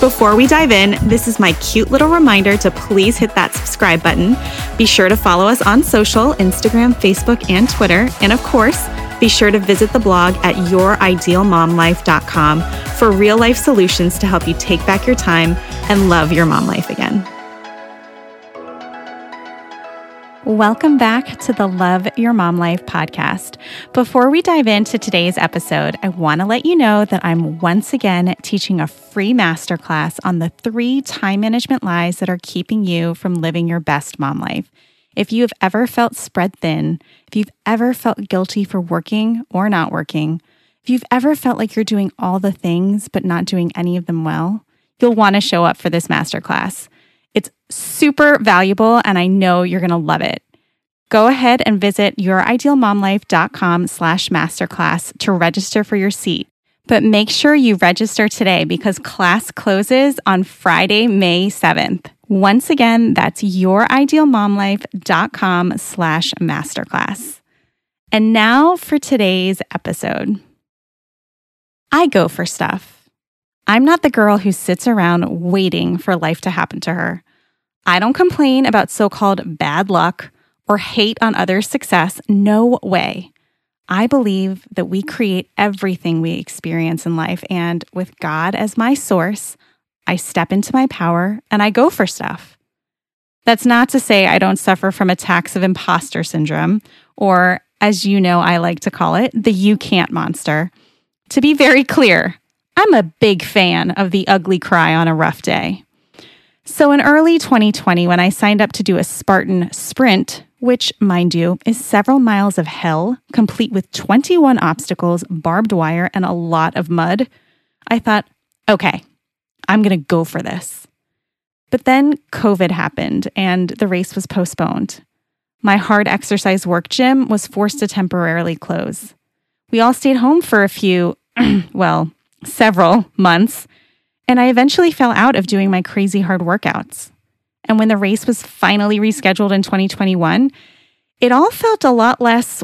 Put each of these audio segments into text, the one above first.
Before we dive in, this is my cute little reminder to please hit that subscribe button. Be sure to follow us on social, Instagram, Facebook, and Twitter. And of course, be sure to visit the blog at youridealmomlife.com for real-life solutions to help you take back your time and love your mom life again. Welcome back to the Love Your Mom Life podcast. Before we dive into today's episode, I want to let you know that I'm once again teaching a free masterclass on the 3 time management lies that are keeping you from living your best mom life. If you have ever felt spread thin, if you've ever felt guilty for working or not working, if you've ever felt like you're doing all the things but not doing any of them well, you'll want to show up for this masterclass. It's super valuable, and I know you're going to love it. Go ahead and visit youridealmomlife.com/masterclass to register for your seat. But make sure you register today because class closes on Friday, May 7th. Once again, that's youridealmomlife.com/masterclass. And now for today's episode. I go for stuff. I'm not the girl who sits around waiting for life to happen to her. I don't complain about so-called bad luck or hate on others' success. No way. I believe that we create everything we experience in life, and with God as my source, I step into my power and I go for stuff. That's not to say I don't suffer from attacks of imposter syndrome, or as you know I like to call it, the you can't monster. To be very clear, I'm a big fan of the ugly cry on a rough day. So in early 2020, when I signed up to do a Spartan Sprint, which, mind you, is several miles of hell, complete with 21 obstacles, barbed wire, and a lot of mud, I thought, okay, I'm going to go for this. But then COVID happened and the race was postponed. My hard exercise work gym was forced to temporarily close. We all stayed home for a few, several months, and I eventually fell out of doing my crazy hard workouts. And when the race was finally rescheduled in 2021, it all felt a lot less,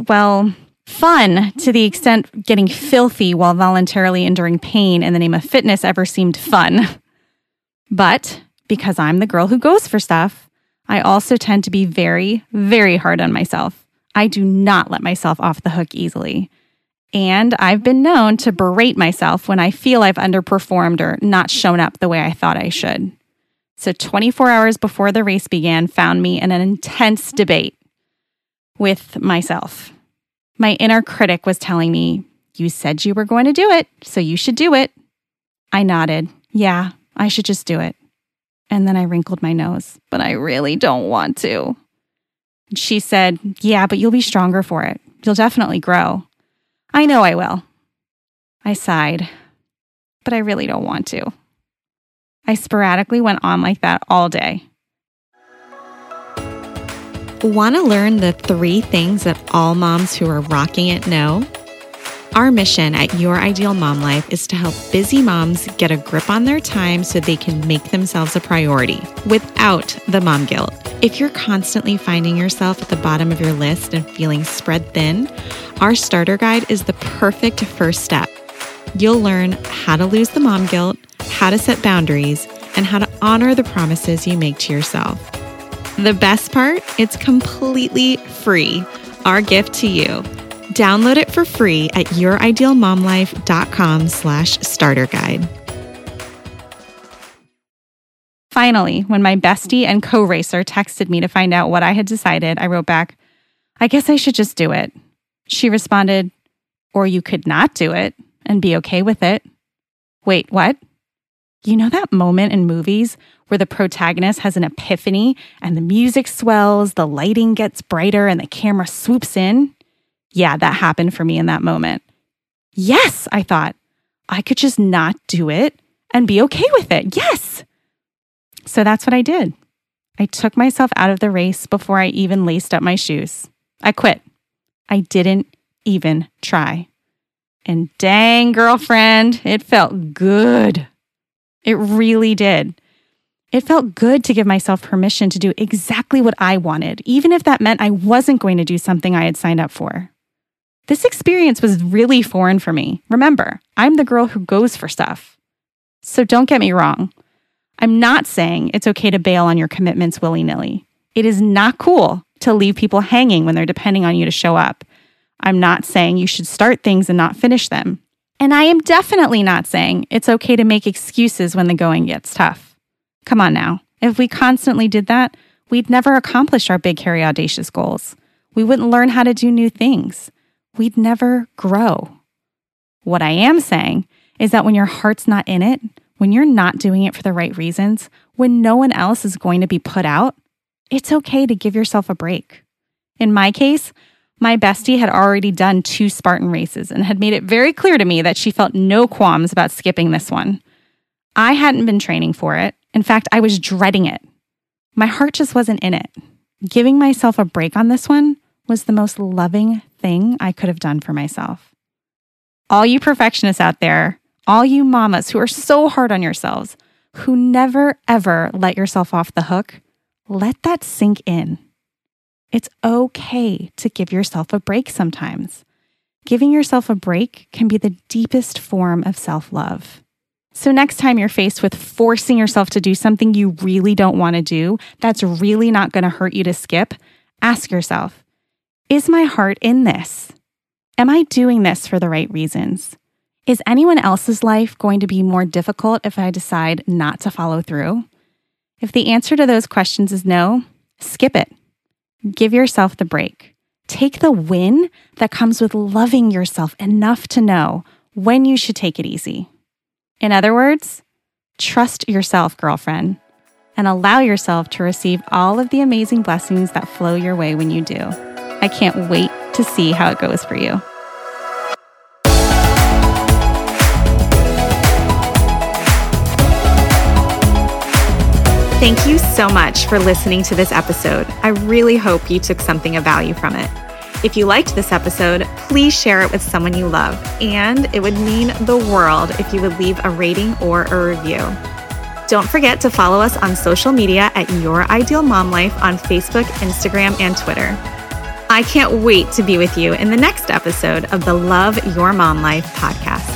fun, to the extent getting filthy while voluntarily enduring pain in the name of fitness ever seemed fun. But because I'm the girl who goes for stuff, I also tend to be very, very hard on myself. I do not let myself off the hook easily. And I've been known to berate myself when I feel I've underperformed or not shown up the way I thought I should. So 24 hours before the race began found me in an intense debate with myself. My inner critic was telling me, "You said you were going to do it, so you should do it." I nodded, "Yeah, I should just do it." And then I wrinkled my nose, "But I really don't want to." And she said, "Yeah, but you'll be stronger for it. You'll definitely grow." "I know I will." I sighed, "But I really don't want to." I sporadically went on like that all day. Want to learn the 3 things that all moms who are rocking it know? Our mission at Your Ideal Mom Life is to help busy moms get a grip on their time so they can make themselves a priority without the mom guilt. If you're constantly finding yourself at the bottom of your list and feeling spread thin, our starter guide is the perfect first step. You'll learn how to lose the mom guilt, how to set boundaries, and how to honor the promises you make to yourself. The best part? It's completely free. Our gift to you. Download it for free at youridealmomlife.com/starter guide. Finally, when my bestie and co-racer texted me to find out what I had decided, I wrote back, I guess I should just do it. She responded, or you could not do it and be okay with it. Wait, what? You know that moment in movies where the protagonist has an epiphany and the music swells, the lighting gets brighter, and the camera swoops in? Yeah, that happened for me in that moment. Yes, I thought, I could just not do it and be okay with it. Yes! So that's what I did. I took myself out of the race before I even laced up my shoes. I quit. I didn't even try. And dang, girlfriend, it felt good. It really did. It felt good to give myself permission to do exactly what I wanted, even if that meant I wasn't going to do something I had signed up for. This experience was really foreign for me. Remember, I'm the girl who goes for stuff. So don't get me wrong. I'm not saying it's okay to bail on your commitments willy-nilly. It is not cool to leave people hanging when they're depending on you to show up. I'm not saying you should start things and not finish them. And I am definitely not saying it's okay to make excuses when the going gets tough. Come on now. If we constantly did that, we'd never accomplish our big, hairy, audacious goals. We wouldn't learn how to do new things. We'd never grow. What I am saying is that when your heart's not in it, when you're not doing it for the right reasons, when no one else is going to be put out, it's okay to give yourself a break. In my case, my bestie had already done 2 Spartan races and had made it very clear to me that she felt no qualms about skipping this one. I hadn't been training for it. In fact, I was dreading it. My heart just wasn't in it. Giving myself a break on this one was the most loving thing I could have done for myself. All you perfectionists out there, all you mamas who are so hard on yourselves, who never, ever let yourself off the hook, let that sink in. It's okay to give yourself a break sometimes. Giving yourself a break can be the deepest form of self-love. So next time you're faced with forcing yourself to do something you really don't want to do, that's really not going to hurt you to skip, ask yourself, is my heart in this? Am I doing this for the right reasons? Is anyone else's life going to be more difficult if I decide not to follow through? If the answer to those questions is no, skip it. Give yourself the break. Take the win that comes with loving yourself enough to know when you should take it easy. In other words, trust yourself, girlfriend, and allow yourself to receive all of the amazing blessings that flow your way when you do. I can't wait to see how it goes for you. Thank you so much for listening to this episode. I really hope you took something of value from it. If you liked this episode, please share it with someone you love, and it would mean the world if you would leave a rating or a review. Don't forget to follow us on social media at Your Ideal Mom Life on Facebook, Instagram, and Twitter. I can't wait to be with you in the next episode of the Love Your Mom Life podcast.